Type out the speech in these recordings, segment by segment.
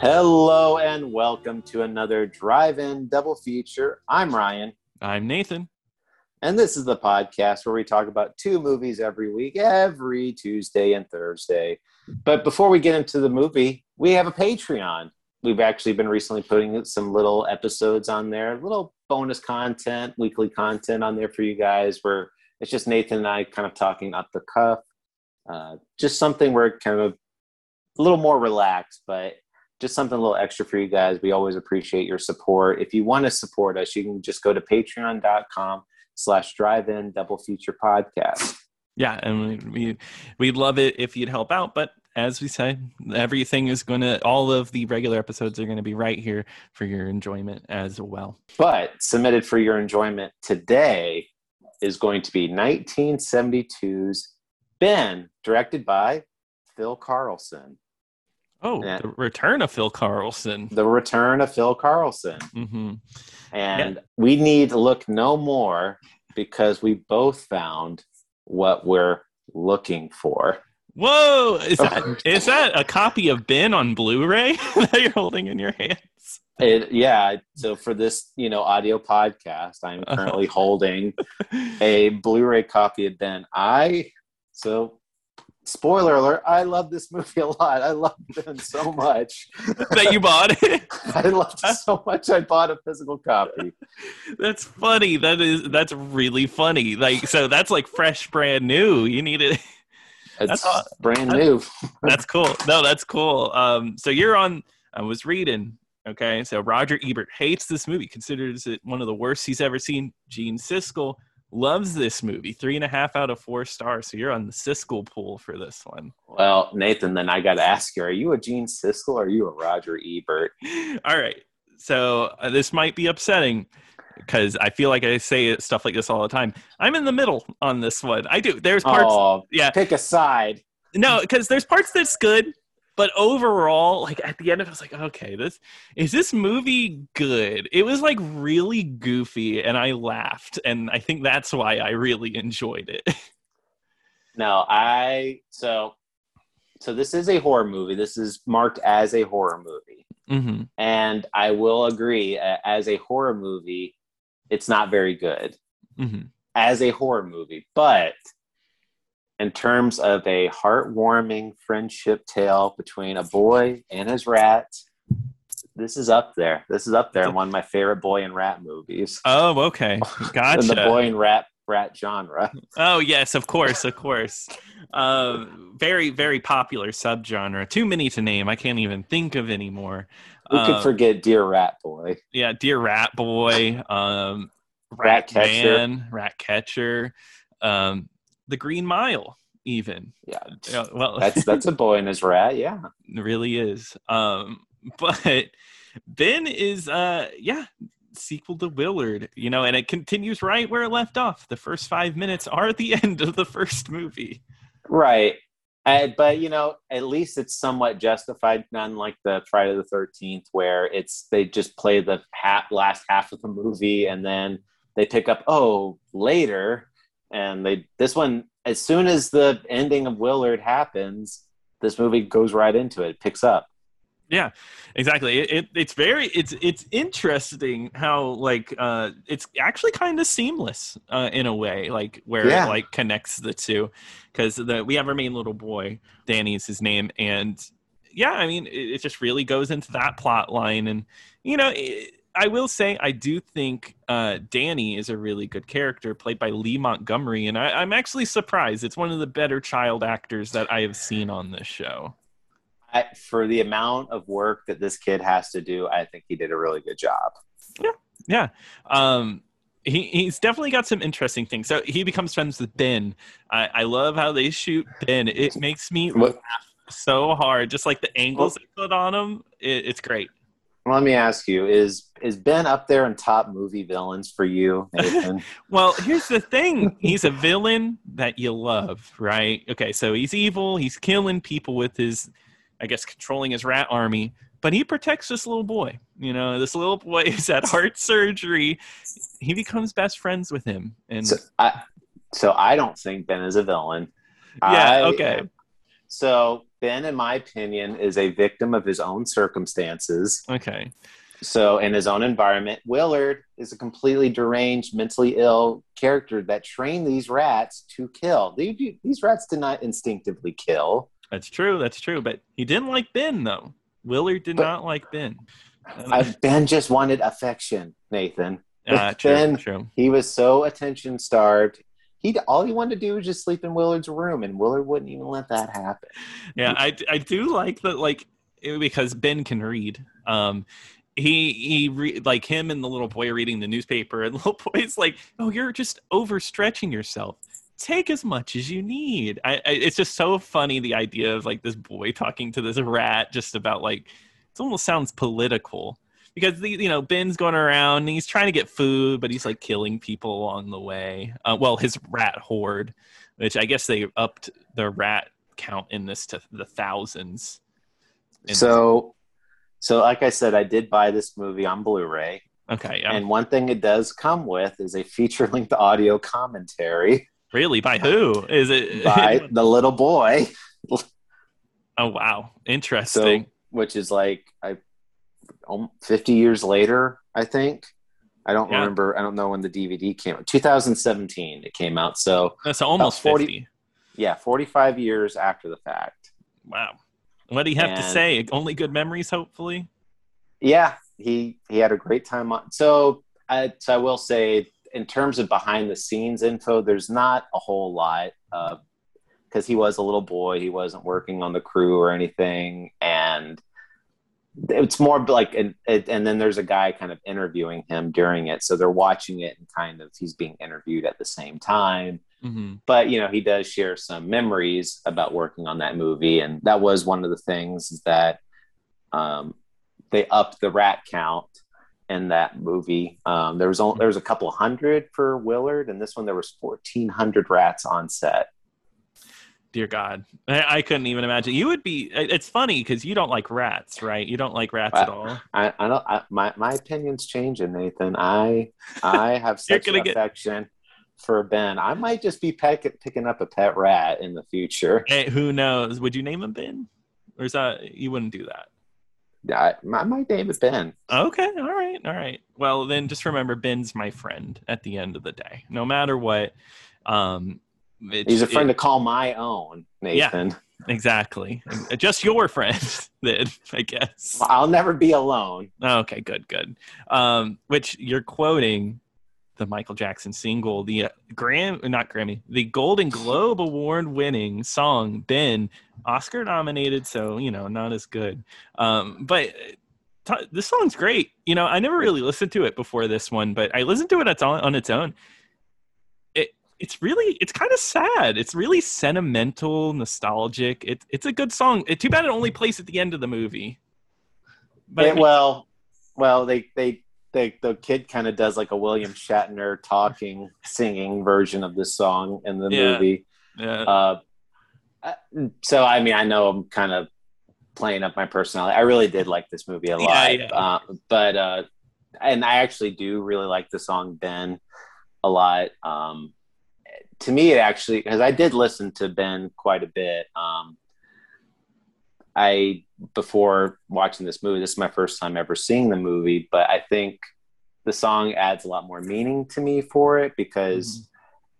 Hello and welcome to another Drive-In Double Feature. I'm Ryan. I'm Nathan. And this is the podcast where we talk about two movies every week, every Tuesday and Thursday. But before we get into the movie, we have a Patreon. We've actually been recently putting some little episodes on there, little bonus content, weekly content on there for you guys where it's just Nathan and I kind of talking up the cuff. Just something where kind of a little more relaxed, but just something a little extra for you guys. We always appreciate your support. If you want to support us, you can just go to patreon.com/drive-in double feature podcast. Yeah, and we'd love it if you'd help out. But as we say, everything is going to, all of the regular episodes are going to be right here for your enjoyment as well. But submitted for your enjoyment today is going to be 1972's Ben, directed by Phil Carlson. Oh, and the return of Phil Carlson. The return of Phil Carlson. Mm-hmm. And we need to look no more because we both found what we're looking for. Whoa! Is that a copy of Ben on Blu-ray that you're holding in your hands? Yeah. So for this, audio podcast, I'm currently holding a Blu-ray copy of Ben. Spoiler alert, I love this movie a lot. I love Ben so much. That you bought it? I loved it so much I bought a physical copy. That's funny. That's really funny. So that's like fresh, brand new. You need it. That's brand new. That's cool. No, that's cool. So you're on, I was reading, okay? So Roger Ebert hates this movie, considers it one of the worst he's ever seen. Gene Siskel loves this movie, 3.5 out of 4 stars. So you're on the Siskel pool for this one. Well, Nathan, then I got to ask you, are you a Gene Siskel or are you a Roger Ebert? All right. So this might be upsetting because I feel like I say stuff like this all the time. I'm in the middle on this one. I do. There's parts. Oh, yeah. Pick a side. No, because there's parts that's good. But overall, at the end of it, I was like, okay, is this movie good? It was really goofy, and I laughed, and I think that's why I really enjoyed it. No, so this is a horror movie. This is marked as a horror movie. Mm-hmm. And I will agree, as a horror movie, it's not very good. Mm-hmm. As a horror movie, but in terms of a heartwarming friendship tale between a boy and his rat, this is up there. This is up there in one of my favorite boy and rat movies. Oh, okay. Gotcha. In the boy and rat genre. Oh, yes, of course. Very, very popular subgenre. Too many to name. I can't even think of any more. We could forget Dear Rat Boy. Yeah, Dear Rat Boy. Rat Catcher. The Green Mile, even. Yeah, well, that's a boy and his rat. Yeah, it really is. But Ben is sequel to Willard, and it continues right where it left off. The first 5 minutes are at the end of the first movie, right? But at least it's somewhat justified, not unlike the Friday the 13th, where they just play the last half of the movie and then they pick up later. And this one, as soon as the ending of Willard happens, this movie goes right into it. It picks up. Yeah, exactly. It's interesting how it's actually kind of seamless in a way, it connects the two, because we have our main little boy, Danny is his name, and yeah, I mean it just really goes into that plot line, and I will say, I do think Danny is a really good character, played by Lee Montgomery, and I'm actually surprised. It's one of the better child actors that I have seen on this show. For the amount of work that this kid has to do, I think he did a really good job. Yeah. He's definitely got some interesting things. So he becomes friends with Ben. I love how they shoot Ben. It makes me laugh so hard. Just like the angles they put on him, it's great. Let me ask you, is Ben up there in top movie villains for you, Nathan? Well, here's the thing. He's a villain that you love, right? Okay, so he's evil. He's killing people with his, I guess, controlling his rat army. But he protects this little boy. This little boy is at heart surgery. He becomes best friends with him. And So I don't think Ben is a villain. Yeah, okay. So Ben, in my opinion, is a victim of his own circumstances. Okay. So, in his own environment, Willard is a completely deranged, mentally ill character that trained these rats to kill. These rats did not instinctively kill. That's true. That's true. But he didn't like Ben, though. Willard did not like Ben. Ben just wanted affection, Nathan. True. He was so attention starved. All he wanted to do was just sleep in Willard's room, and Willard wouldn't even let that happen. Yeah, I do like that, like, because Ben can read. Like him and the little boy reading the newspaper, and the little boy's like, "Oh, you're just overstretching yourself. Take as much as you need." It's just so funny, the idea of like this boy talking to this rat just about, like, it almost sounds political. Because, Ben's going around, and he's trying to get food, but he's, like, killing people along the way. His rat horde, which I guess they upped the rat count in this to the thousands. So like I said, I did buy this movie on Blu-ray. Okay, yeah. And one thing it does come with is a feature-length audio commentary. Really? By who? Is it? By the little boy. Oh, wow. Interesting. So, which is, like... 50 years later, I think. I don't know when the DVD came out. 2017 it came out, so that's almost 50. Yeah, 45 years after the fact. Wow. What do you have to say? Only good memories, hopefully? Yeah, he had a great time. So I will say, in terms of behind the scenes info, there's not a whole lot, because he was a little boy. He wasn't working on the crew or anything, and it's more like, and then there's a guy kind of interviewing him during it. So they're watching it and kind of, he's being interviewed at the same time. Mm-hmm. But, he does share some memories about working on that movie. And that was one of the things that they upped the rat count in that movie. There was a couple hundred for Willard. And this one, there was 1,400 rats on set. Dear God, I couldn't even imagine. You would be. It's funny because you don't like rats, right? You don't like rats at all. I don't. My opinion's changing, Nathan. I have such an affection for Ben. I might just be picking up a pet rat in the future. Hey, who knows? Would you name him Ben, or is that you wouldn't do that? I might name it Ben. Okay, all right. Well, then just remember, Ben's my friend at the end of the day, no matter what. He's a friend to call my own, Nathan. Yeah, exactly. Just your friend, then, I guess. Well, I'll never be alone. Okay, good. Which you're quoting the Michael Jackson single, the Golden Globe Award-winning song, Ben, Oscar-nominated, so, not as good. But this song's great. I never really listened to it before this one, but I listened to it on its own. It's kind of sad. It's really sentimental, nostalgic. It's a good song. Too bad it only plays at the end of the movie. But the kid kind of does like a William Shatner singing version of this song in the movie. Yeah. So, I mean, I know I'm kind of playing up my personality. I really did like this movie a lot. Yeah. And I actually do really like the song Ben a lot. To me, it actually, because I did listen to Ben quite a bit. Before watching this movie, this is my first time ever seeing the movie, but I think the song adds a lot more meaning to me for it, because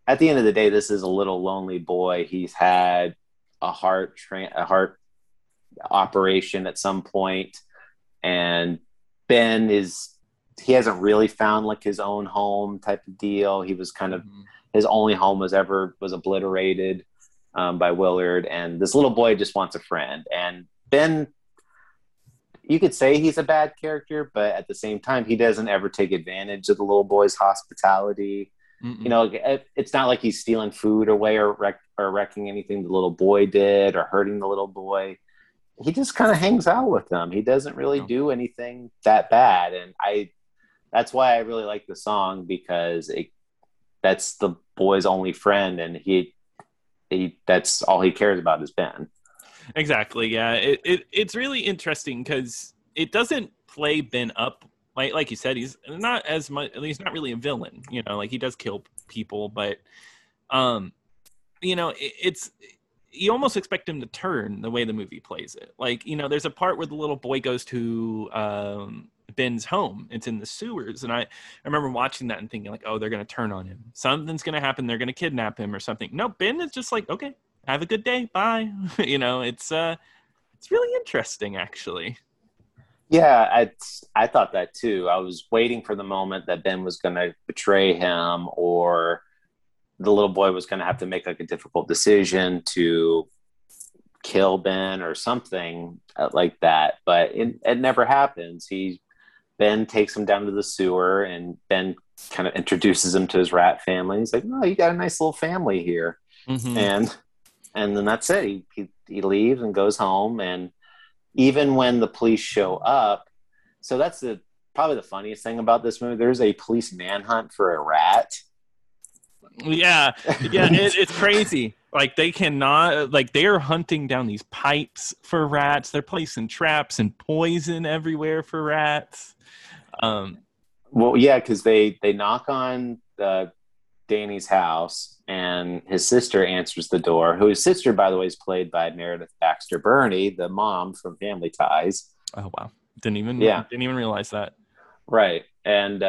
at the end of the day, this is a little lonely boy. He's had a heart operation at some point, and Ben he hasn't really found like his own home type of deal. He was kind of, his only home was obliterated by Willard. And this little boy just wants a friend. And Ben, you could say he's a bad character, but at the same time, he doesn't ever take advantage of the little boy's hospitality. Mm-mm. It's not like he's stealing food away or wrecking anything the little boy did or hurting the little boy. He just kind of hangs out with them. He doesn't really do anything that bad. And that's why I really like the song, because that's the boy's only friend, and that's all he cares about is Ben. Exactly. Yeah. It's really interesting because it doesn't play Ben up. Like you said, he's not really a villain, like he does kill people, but you almost expect him to turn the way the movie plays it. Like, you know, there's a part where the little boy goes to Ben's home. It's in the sewers. And I remember watching that and thinking like, oh, they're going to turn on him. Something's going to happen. They're going to kidnap him or something. No, Ben is just like, okay, have a good day. Bye. You know, it's really interesting, actually. Yeah, I thought that too. I was waiting for the moment that Ben was going to betray him, or the little boy was going to have to make like a difficult decision to kill Ben or something like that. But it never happens. Ben takes him down to the sewer, and Ben kind of introduces him to his rat family. He's like, oh, you got a nice little family here. Mm-hmm. And then that's it. He leaves and goes home. And even when the police show up, so that's probably the funniest thing about this movie. There's a police manhunt for a rat. Yeah, it's crazy. Like, they cannot, like, they are hunting down these pipes for rats. They're placing traps and poison everywhere for rats. Well, yeah, because they knock on Danny's house, and his sister answers the door, who his sister, by the way, is played by Meredith Baxter-Burney, the mom from Family Ties. Oh, wow. Didn't even realize that. Right. And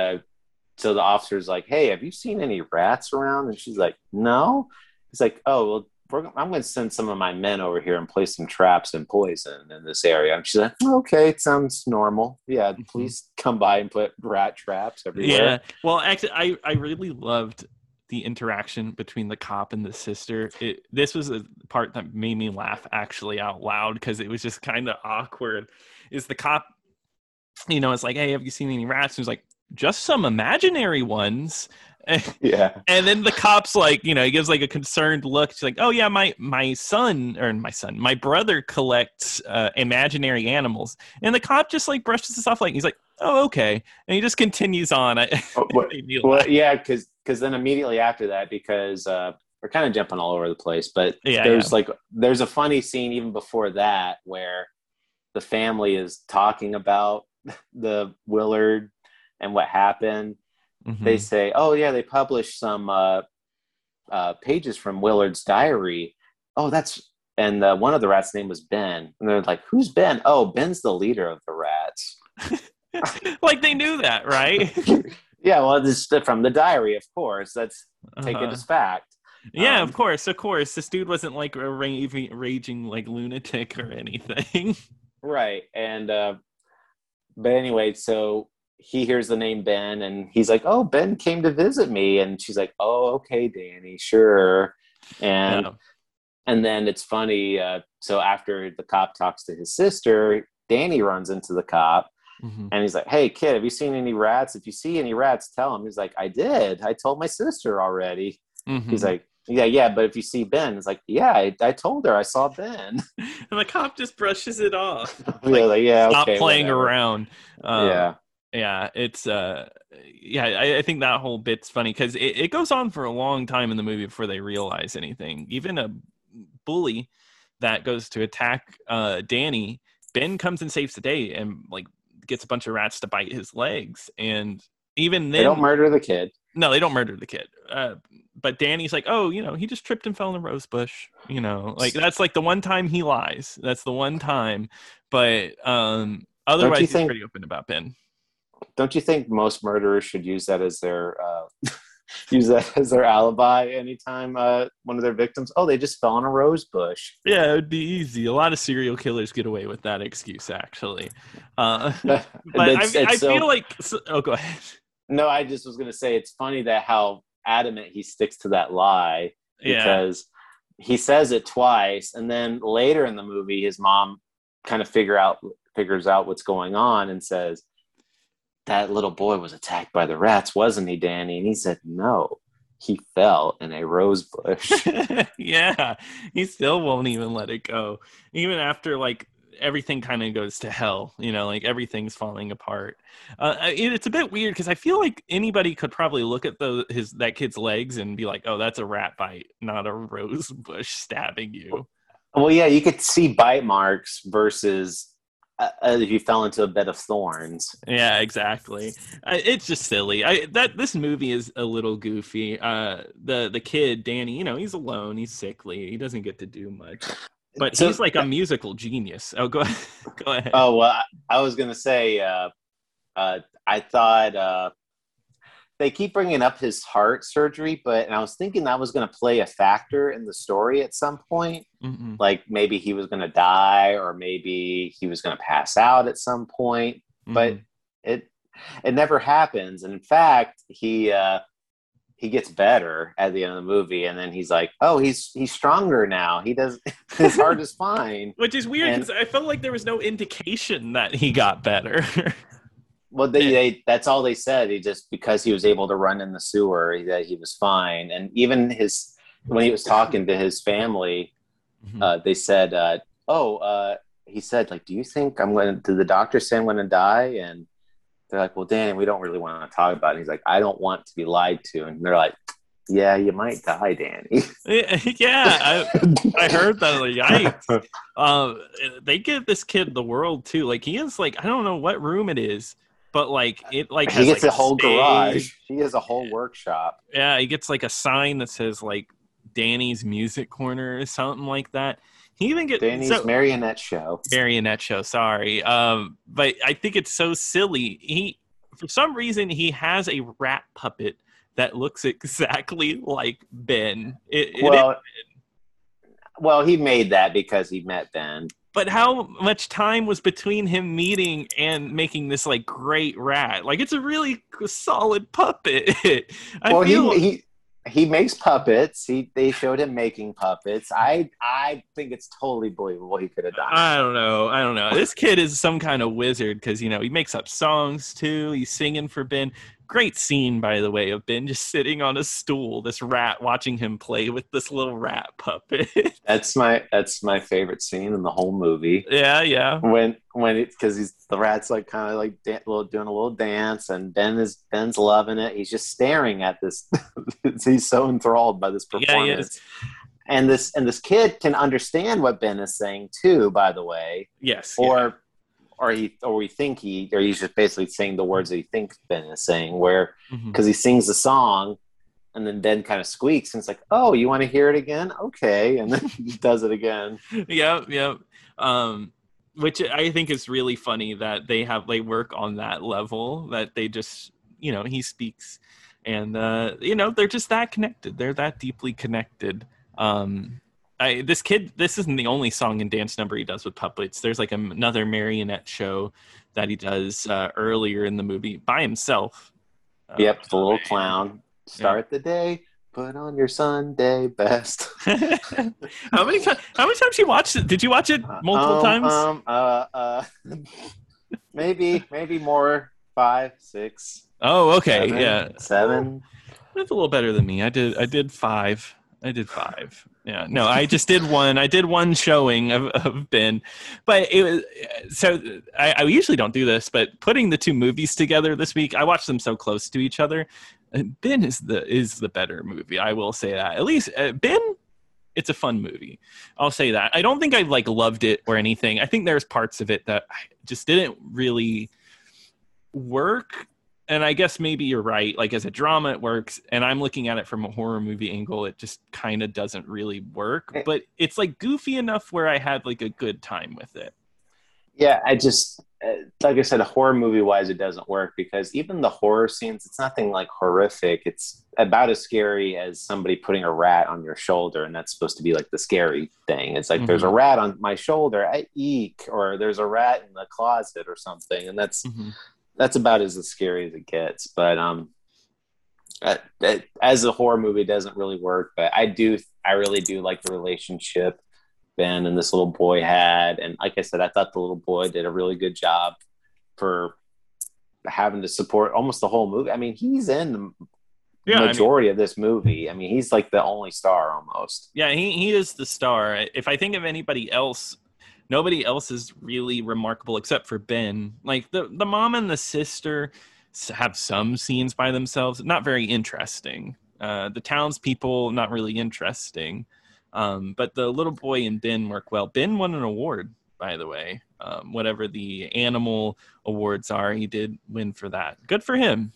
so the officer's like, hey, have you seen any rats around? And she's like, no. He's like, oh, well, I'm going to send some of my men over here and place some traps and poison in this area. And she's like, okay, it sounds normal. Yeah, please come by and put rat traps everywhere. Yeah, well, actually, I really loved the interaction between the cop and the sister. This was a part that made me laugh actually out loud, because it was just kind of awkward. Is the cop, you know, it's like, hey, have you seen any rats? And he's like, just some imaginary ones. Yeah. And then the cop's like, you know, he gives like a concerned look. She's like, oh yeah, my brother collects imaginary animals. And the cop just like brushes this off, like, he's like, oh, okay. And he just continues on. Yeah, because then immediately after that, because we're kind of jumping all over the place, but yeah, there's a funny scene even before that where the family is talking about the Willard and what happened. Mm-hmm. They say, oh yeah, they published some pages from Willard's diary. Oh, one of the rats' name was Ben. And they're like, who's Ben? Oh, Ben's the leader of the rats. Like, they knew that, right? Yeah, well, this is from the diary, of course. That's taken as fact. Yeah, of course. This dude wasn't like a raging like lunatic or anything. Right. And but anyway, so he hears the name Ben, and he's like, oh, Ben came to visit me. And she's like, oh, okay, Danny, sure. And then it's funny. So after the cop talks to his sister, Danny runs into the cop. Mm-hmm. And he's like, hey, kid, have you seen any rats? If you see any rats, tell him. He's like, I did. I told my sister already. Mm-hmm. He's like, yeah, but if you see Ben, it's like, yeah, I told her I saw Ben. And the cop just brushes it off. Like, yeah, stop playing whatever. Around. Yeah, it's I think that whole bit's funny because it goes on for a long time in the movie before they realize anything. Even a bully that goes to attack Danny, Ben comes and saves the day and like gets a bunch of rats to bite his legs. And even then, they don't murder the kid. No, they don't murder the kid. But Danny's like, oh, you know, he just tripped and fell in a rose bush. You know, like that's like the one time he lies. That's the one time. But otherwise, he's pretty open about Ben. Don't you think most murderers should use that as their alibi anytime one of their victims? Oh, they just fell on a rose bush. Yeah, it would be easy. A lot of serial killers get away with that excuse, actually. But oh, go ahead. No, I just was going to say it's funny that how adamant he sticks to that lie because he says it twice, and then later in the movie, his mom kind of figures out what's going on and says, that little boy was attacked by the rats, wasn't he, Danny? And he said, no, he fell in a rose bush. Yeah, he still won't even let it go. Even after, like, everything kind of goes to hell, you know, like everything's falling apart. It's a bit weird because I feel like anybody could probably look at that kid's legs and be like, oh, that's a rat bite, not a rose bush stabbing you. Well, yeah, you could see bite marks versus if you fell into a bed of thorns. Yeah, exactly. It's just silly. This movie is a little goofy. The kid, Danny, he's alone. He's sickly. He doesn't get to do much. But he's like a musical genius. Oh, go ahead. Oh, well, I was going to say, I thought they keep bringing up his heart surgery, and I was thinking that was going to play a factor in the story at some point. Mm-hmm. Like maybe he was going to die, or maybe he was going to pass out at some point. Mm-hmm. But it never happens. And in fact, he gets better at the end of the movie, and then he's like, "Oh, he's stronger now. His heart is fine." Which is weird, because I felt like there was no indication that he got better. Well, that's all they said. He just, because he was able to run in the sewer, that he was fine. And even when he was talking to his family, mm-hmm. They said, he said, like, "Do you think did the doctor say I'm going to die?" And they're like, "Well, Dan, we don't really want to talk about it." And he's like, "I don't want to be lied to." And they're like, "Yeah, you might die, Danny." Yeah, I heard that. Like, yikes. They give this kid the world too. Like, he is like, I don't know what room it is, but like it like has, he gets like, a whole garage. He has a whole workshop. Yeah, he gets like a sign that says like Danny's Music Corner or something like that. He even gets Danny's Marionette Show. Marionette Show, sorry. But I think it's so silly. He, for some reason, he has a rat puppet that looks exactly like Ben. Well, he made that because he met Ben. But how much time was between him meeting and making this like great rat? Like, it's a really solid puppet. He makes puppets. They showed him making puppets. I think it's totally believable he could have done. I don't know. This kid is some kind of wizard, because, he makes up songs, too. He's singing for Ben. Great scene, by the way, of Ben just sitting on a stool, this rat, watching him play with this little rat puppet. That's my favorite scene in the whole movie. Yeah. Because the rat's like kind of like doing a little dance, and Ben's loving it. He's just staring at this. He's so enthralled by this performance. Yeah, he is. And this kid can understand what Ben is saying too, by the way. Yes. Or he's just basically saying the words that he thinks Ben is saying, where, because mm-hmm. he sings the song, and then Ben kind of squeaks, and it's like, "Oh, you want to hear it again? Okay," and then he does it again. Yep. Which I think is really funny that they work on that level, that they just, he speaks, and they're just that connected. They're that deeply connected. This isn't the only song and dance number he does with puppets. There's like another marionette show that he does earlier in the movie by himself. The little clown. Start the day, put on your Sunday best. How many times you watched it? Did you watch it multiple times? Maybe more. 5, 6. Oh, okay. 7, yeah. 7. That's a little better than me. I did 5. Yeah, no, I just did one. I did one showing of Ben, but it was so. I usually don't do this, but putting the two movies together this week, I watched them so close to each other. Ben is the better movie. I will say that. At least Ben, it's a fun movie. I'll say that. I don't think I like loved it or anything. I think there's parts of it that just didn't really work. And I guess maybe you're right. Like, as a drama, it works. And I'm looking at it from a horror movie angle. It just kind of doesn't really work. But it's, like, goofy enough where I had, like, a good time with it. Yeah, I just, like I said, horror movie-wise, it doesn't work. Because even the horror scenes, it's nothing, like, horrific. It's about as scary as somebody putting a rat on your shoulder. And that's supposed to be, like, the scary thing. It's like, mm-hmm. there's a rat on my shoulder. I eek. Or there's a rat in the closet or something. And that's... Mm-hmm. That's about as scary as it gets, but as a horror movie, it doesn't really work. But I really do like the relationship Ben and this little boy had, and like I said, I thought the little boy did a really good job for having to support almost the whole movie. I mean, he's in the majority of this movie. I mean, he's like the only star almost. Yeah, he is the star. If I think of anybody else. Nobody else is really remarkable except for Ben. Like, the mom and the sister have some scenes by themselves. Not very interesting. The townspeople, not really interesting. But the little boy and Ben work well. Ben won an award by the way. Whatever the animal awards are, he did win for that. Good for him.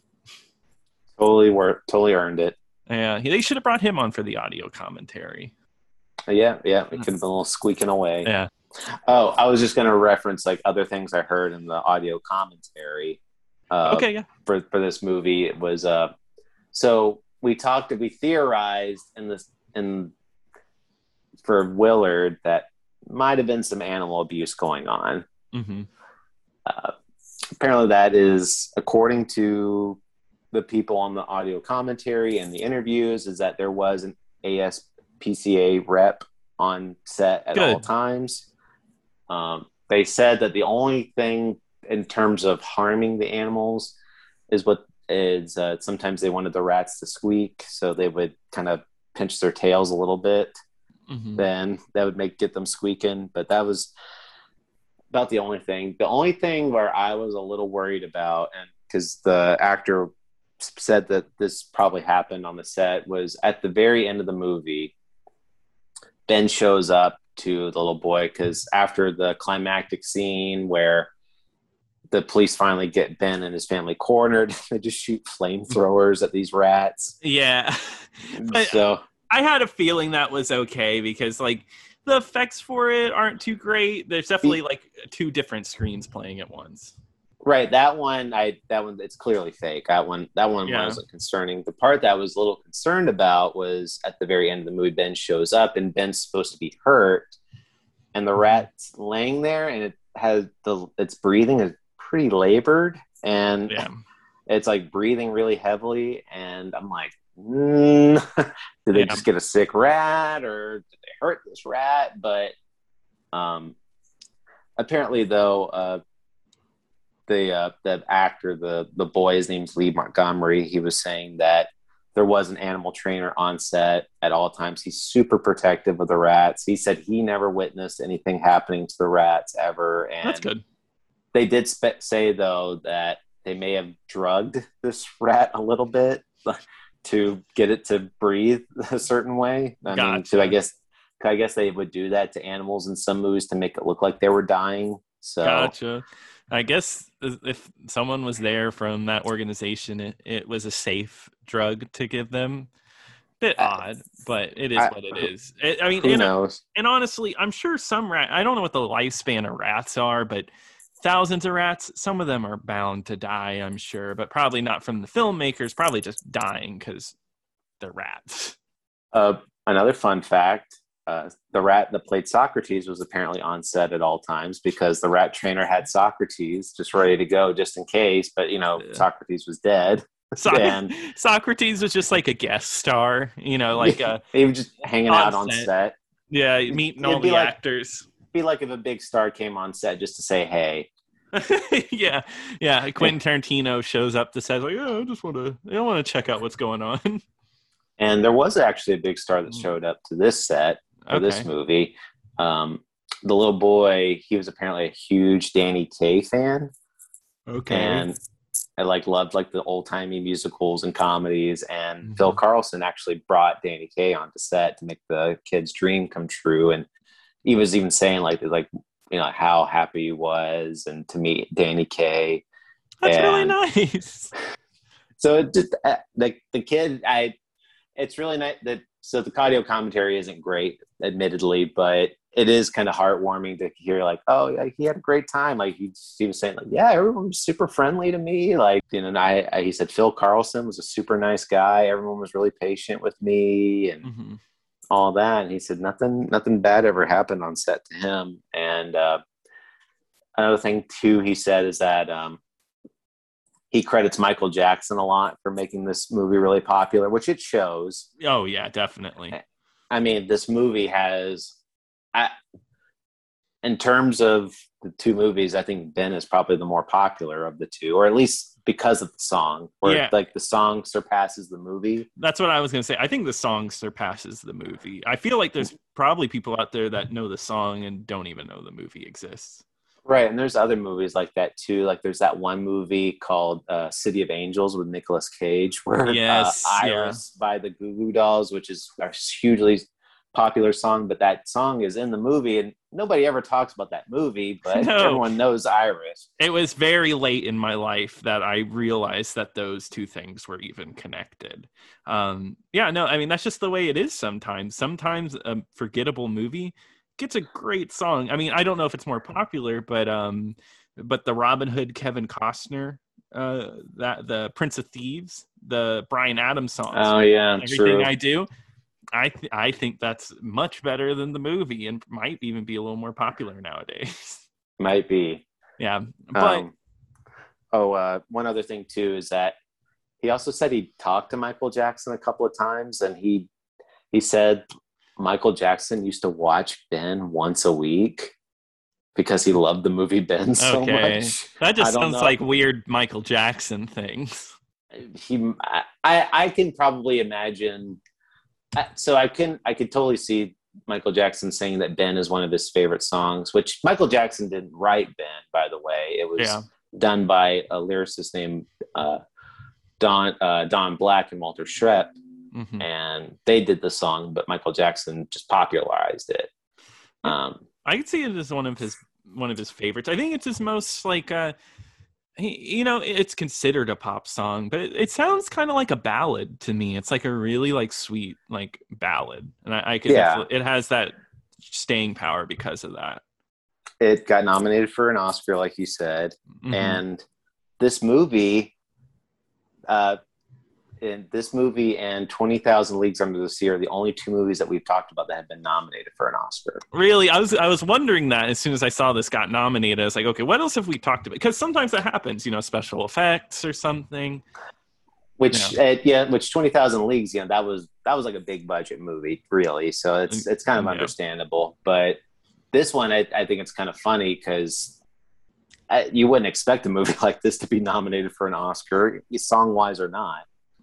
Totally earned it. Yeah, they should have brought him on for the audio commentary. Yeah, it could have been a little squeaking away. Yeah. Oh, I was just going to reference like other things I heard in the audio commentary. Okay, yeah. For this movie, it was so we theorized for Willard that might have been some animal abuse going on. Mm-hmm. Apparently, that is according to the people on the audio commentary and the interviews, is that there was an ASPCA rep on set at all times. They said that the only thing in terms of harming the animals is what is sometimes they wanted the rats to squeak, so they would kind of pinch their tails a little bit. Mm-hmm. Then that would get them squeaking, but that was about the only thing. The only thing where I was a little worried about, and because the actor said that this probably happened on the set, was at the very end of the movie, Ben shows up to the little boy, because after the climactic scene where the police finally get Ben and his family cornered, they just shoot flamethrowers at these rats. Yeah. So I had a feeling that was okay, because the effects for it aren't too great. There's definitely two different screens playing at once. Right, that one it's clearly fake. That one wasn't concerning. The part that I was a little concerned about was at the very end of the movie, Ben shows up and Ben's supposed to be hurt, and the rat's laying there and its breathing is pretty labored, and it's breathing really heavily, and I'm like, did they just get a sick rat, or did they hurt this rat? But apparently, though, the actor, the boy, his name's Lee Montgomery, he was saying that there was an animal trainer on set at all times. He's super protective of the rats. He said he never witnessed anything happening to the rats ever. And that's good. They did say, though, that they may have drugged this rat a little bit to get it to breathe a certain way. I guess they would do that to animals in some movies to make it look like they were dying. So gotcha. I guess if someone was there from that organization, it was a safe drug to give them. Bit odd, but it is what it is. Who knows? And honestly, I'm sure some rat. I don't know what the lifespan of rats are, but thousands of rats, some of them are bound to die, I'm sure, but probably not from the filmmakers. Probably just dying because they're rats. Another fun fact. The rat that played Socrates was apparently on set at all times, because the rat trainer had Socrates just ready to go just in case, but Socrates was dead. Socrates was just a guest star, he was just hanging out on set. Yeah, meeting all the actors. It'd be if a big star came on set just to say hey. Yeah. Quentin Tarantino shows up to say I want to check out what's going on. And there was actually a big star that showed up to this set. For this movie, the little boy, he was apparently a huge Danny Kaye fan. Okay. And I loved the old timey musicals and comedies, and mm-hmm. Phil Carlson actually brought Danny Kaye onto set to make the kid's dream come true, and he was even saying how happy he was and to meet Danny Kaye. That's really nice. So it just the kid, it's really nice that. So the audio commentary isn't great, admittedly, but it is kind of heartwarming to hear he had a great time. He was saying everyone was super friendly to me. He said Phil Carlson was a super nice guy. Everyone was really patient with me and mm-hmm. all that. And he said nothing bad ever happened on set to him. And another thing too, he said is that, he credits Michael Jackson a lot for making this movie really popular, which it shows. Oh, yeah, definitely. I mean, this movie has... in terms of the two movies, I think Ben is probably the more popular of the two, or at least because of the song. Or the song surpasses the movie. That's what I was going to say. I think the song surpasses the movie. I feel like there's probably people out there that know the song and don't even know the movie exists. Right, and there's other movies like that too. There's that one movie called City of Angels with Nicolas Cage, where Iris by the Goo Goo Dolls, which is a hugely popular song, but that song is in the movie and nobody ever talks about that movie, but everyone knows Irish. It was very late in my life that I realized that those two things were even connected. I mean, that's just the way it is sometimes. Sometimes a forgettable movie gets a great song. I mean, I don't know if it's more popular, but the Robin Hood, Kevin Costner, the Prince of Thieves, the Bryan Adams songs. Oh yeah, Everything true. I Do. I think that's much better than the movie and might even be a little more popular nowadays. Might be. Yeah. But one other thing too is that he also said he talked to Michael Jackson a couple of times, and he said Michael Jackson used to watch Ben once a week because he loved the movie Ben so much. That just sounds like weird Michael Jackson things. I can probably imagine. So I could totally see Michael Jackson saying that Ben is one of his favorite songs, which Michael Jackson didn't write Ben, by the way. It was done by a lyricist named Don Black and Walter Schrepp, and they did the song, but Michael Jackson just popularized it. I could see it as one of his favorites. I think it's his most it's considered a pop song, but it sounds kind of like a ballad to me. It's like a really sweet ballad, and it has that staying power because of that. It got nominated for an Oscar, like you said, and this movie, and 20,000 Leagues Under the Sea are the only two movies that we've talked about that have been nominated for an Oscar. Really? I was wondering that as soon as I saw this got nominated. I was like, okay, what else have we talked about? Because sometimes that happens, special effects or something. Which 20,000 Leagues, that was like a big budget movie, really. So it's kind of understandable. But this one, I think it's kind of funny because you wouldn't expect a movie like this to be nominated for an Oscar, song-wise or not.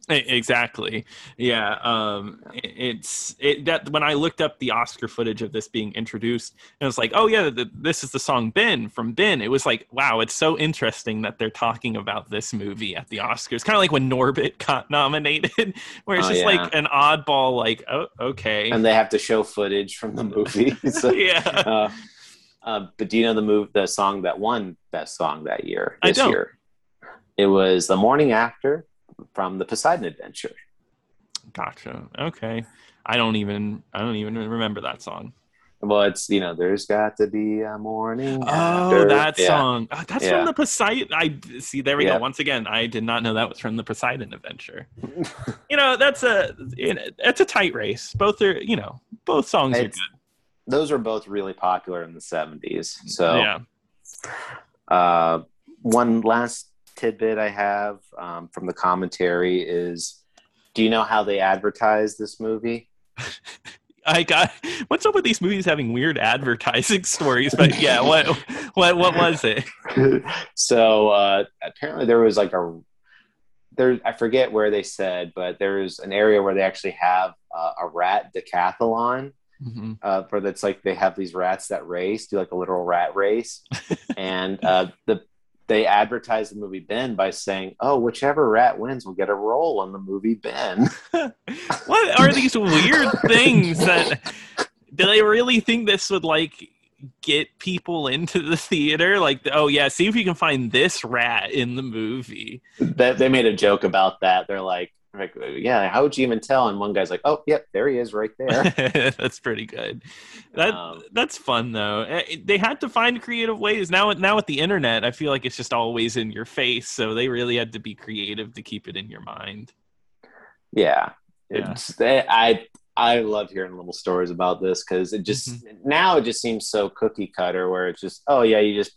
Exactly. Yeah. When I looked up the Oscar footage of this being introduced, and I was like, oh yeah, this is the song Ben from Ben. It was like, wow, it's so interesting that they're talking about this movie at the Oscars. Kind of like when Norbit got nominated, where it's like an oddball, oh, okay. And they have to show footage from the movie. So, but do you know the song that won Best Song that year? This year. It was The Morning After from the Poseidon Adventure. Gotcha. Okay. I don't even remember that song. Well, it's there's got to be a morning after. That song. Oh, that's from the Poseidon. I see. There we go. Once again, I did not know that was from the Poseidon Adventure. That's a tight race. Both are both songs are good. Those were both really popular in the 70s. So one last tidbit I have from the commentary is, do you know how they advertised this movie? What's up with these movies having weird advertising stories? But what was it? So apparently there was I forget where they said, but there is an area where they actually have a rat decathlon. For that's they have these rats that race, do a literal rat race, and they advertise the movie Ben by saying, "Oh, whichever rat wins will get a role on the movie Ben." What are these weird things? That do they really think this would get people into the theater? See if you can find this rat in the movie. That they made a joke about that. They're how would you even tell? And one guy's oh, yep, there he is right there. That's pretty good. That's fun, though. They had to find creative ways. Now with the internet, I feel it's just always in your face, so they really had to be creative to keep it in your mind. I love hearing little stories about this, because it just now it just seems so cookie cutter, where it's just, oh yeah, you just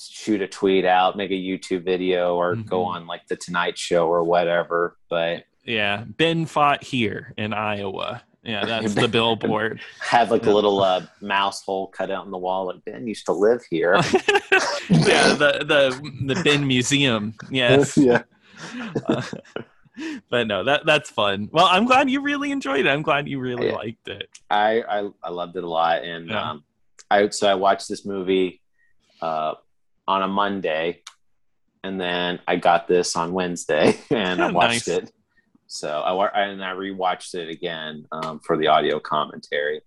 shoot a tweet out, make a YouTube video, or go on The Tonight Show or whatever. But Ben fought here in Iowa. Yeah, that's the billboard. Have a little mouse hole cut out in the wall. Ben used to live here. The Ben Museum. Yes. Yeah. But no, that's fun. Well, I'm glad you really enjoyed it. I'm glad you really liked it. I loved it a lot, and I watched this movie on a Monday, and then I got this on Wednesday, and I watched it. So I rewatched it again for the audio commentary,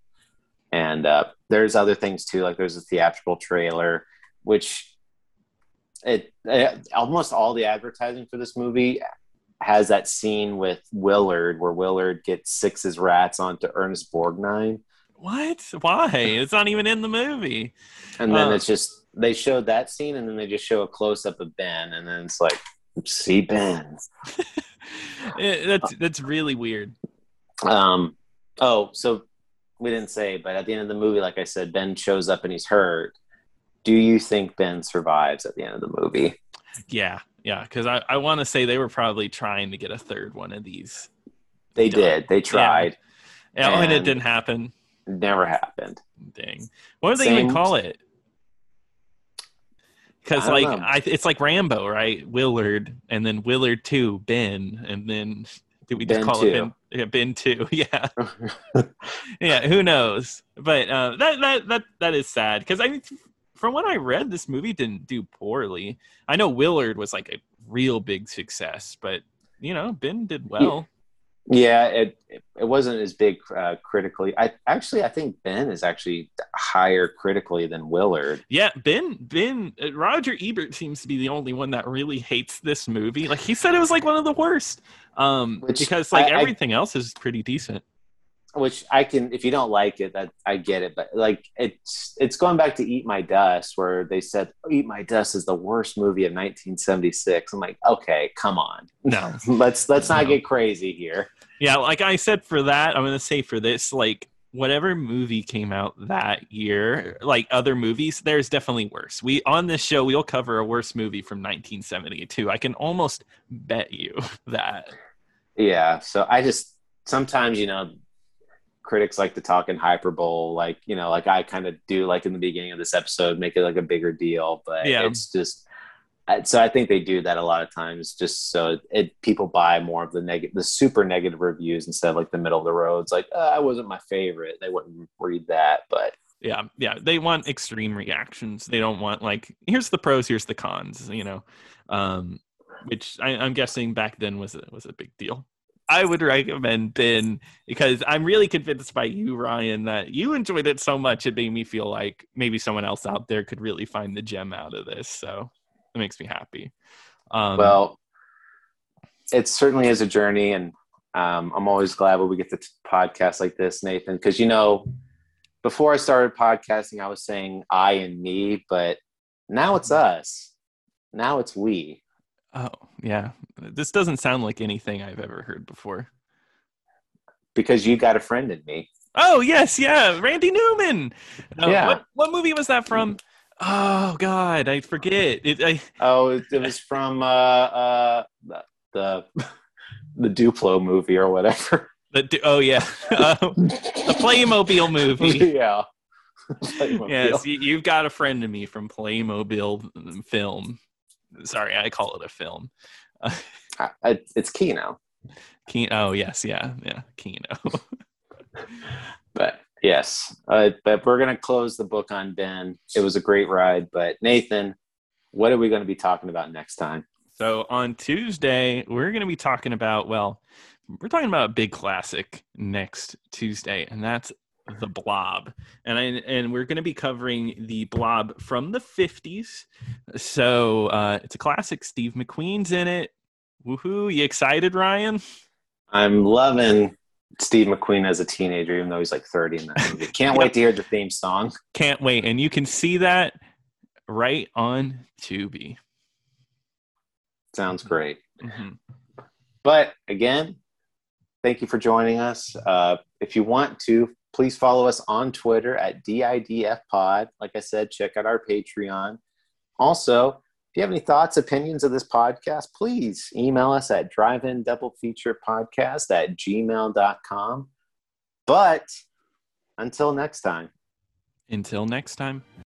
and there's other things too. Like there's a theatrical trailer, which it almost all the advertising for this movie has that scene with Willard where Willard gets sixes rats onto Ernest Borgnine. What? Why? It's not even in the movie. And then it's just, they showed that scene and then they just show a close up of Ben. And then it's like, see Ben. That's really weird. So we didn't say, but at the end of the movie, like I said, Ben shows up and he's hurt. Do you think Ben survives at the end of the movie? Yeah. Because I want to say they were probably trying to get a third one of these. They did. They tried. Yeah. And it didn't happen. Never happened. Dang. What do they even call it? Because it's like Rambo, right? Willard, and then Willard 2, Ben, and then did we just Ben call 2. It Ben? Yeah, Ben 2, yeah, yeah. Who knows? But that is sad because I mean, from what I read, this movie didn't do poorly. I know Willard was like a real big success, but you know, Ben did well. Yeah, it wasn't as big critically. I think Ben is actually higher critically than Willard. Yeah, Ben Roger Ebert seems to be the only one that really hates this movie. Like he said, it was like one of the worst. Because like everything else is pretty decent. Which I can, if you don't like it, that I get it. But like it's going back to Eat My Dust, where they said Eat My Dust is the worst movie of 1976. I'm like, okay, come on, no, let's not get crazy here. Yeah, like I said for that, I'm gonna say for this, like whatever movie came out that year, like other movies, there's definitely worse. We on this show we'll cover a worse movie from 1972. I can almost bet you that. Yeah, so I just sometimes critics like to talk in hyperbole, like, you know, like I kind of do like in the beginning of this episode, make it like a bigger deal, but yeah. It's just, so I think they do that a lot of times just so people buy more of the super negative reviews instead of like the middle of the road. It's like, I wasn't my favorite. They wouldn't read that, but yeah. They want extreme reactions. They don't want like, here's the pros, here's the cons, which I'm guessing back then was a big deal. I would recommend Ben because I'm really convinced by you, Ryan, that you enjoyed it so much. It made me feel like maybe someone else out there could really find the gem out of this. So it makes me happy. Well, it certainly is a journey. And I'm always glad when we get to podcasts like this, Nathan, because, before I started podcasting, I was saying I and me, but now it's us. Now it's we. Oh, yeah. This doesn't sound like anything I've ever heard before. Because you got a friend in me. Oh, yes. Yeah. Randy Newman. Yeah. What movie was that from? Oh, God. I forget. It was from the Duplo movie or whatever. Yeah. The Playmobil movie. Yeah. Playmobil. Yes. You've got a friend in me from Playmobil film. Sorry, I call it a film. It's Kino. Oh, yes. Yeah. Kino. But yes, but we're going to close the book on Ben. It was a great ride. But Nathan, what are we going to be talking about next time? So on Tuesday, we're going to be talking about, a big classic next Tuesday, and that's The Blob, and we're going to be covering The Blob from the 50s. So it's a classic. Steve McQueen's in it. Woohoo! You excited, Ryan? I'm loving Steve McQueen as a teenager, even though he's like 30 in that movie. Can't wait to hear the theme song. Can't wait, and you can see that right on Tubi. Sounds great. Mm-hmm. But again, thank you for joining us. If you want to. Please follow us on Twitter at DIDFpod. Like I said, check out our Patreon. Also, if you have any thoughts, opinions of this podcast, please email us at driveindoublefeaturepodcast@gmail.com. But until next time.